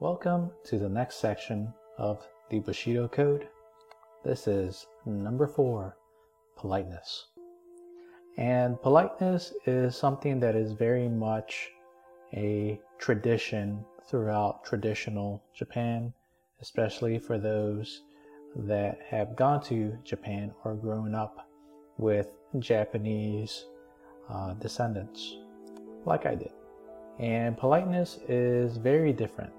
Welcome to the next section of the Bushido Code. This is number 4, politeness. And politeness is something that is very much a tradition throughout traditional Japan, especially for those that have gone to Japan or grown up with Japanese descendants, like I did. And politeness is very different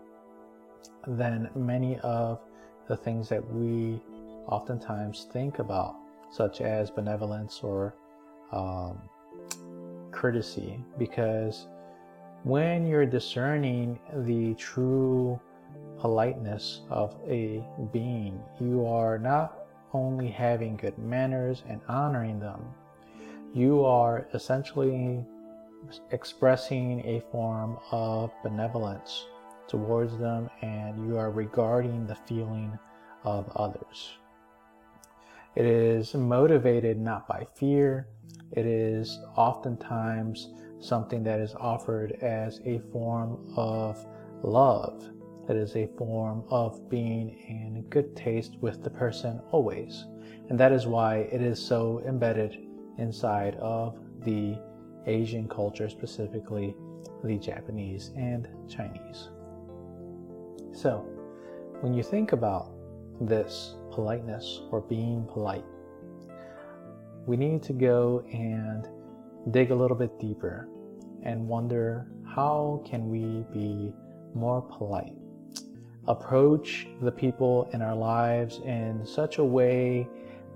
than many of the things that we oftentimes think about, such as benevolence or courtesy, because when you're discerning the true politeness of a being, you are not only having good manners and honoring them, you are essentially expressing a form of benevolence towards them, and you are regarding the feeling of others. It is motivated not by fear. It is oftentimes something that is offered as a form of love. It is a form of being in good taste with the person always. And that is why it is so embedded inside of the Asian culture, specifically the Japanese and Chinese. So, when you think about this politeness or being polite, we need to go and dig a little bit deeper and wonder, how can we be more polite? Approach the people in our lives in such a way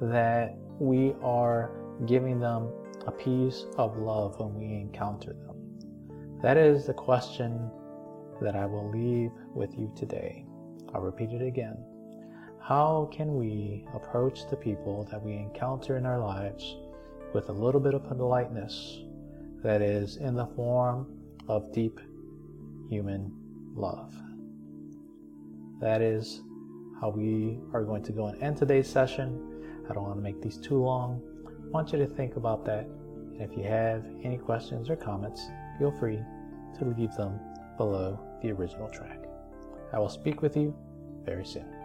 that we are giving them a piece of love when we encounter them. That is the question that I will leave with you today. I'll repeat it again. How can we approach the people that we encounter in our lives with a little bit of politeness that is in the form of deep human love? That is how we are going to go and end today's session. I don't want to make these too long. I want you to think about that. And if you have any questions or comments, feel free to leave them below the original track. I will speak with you very soon.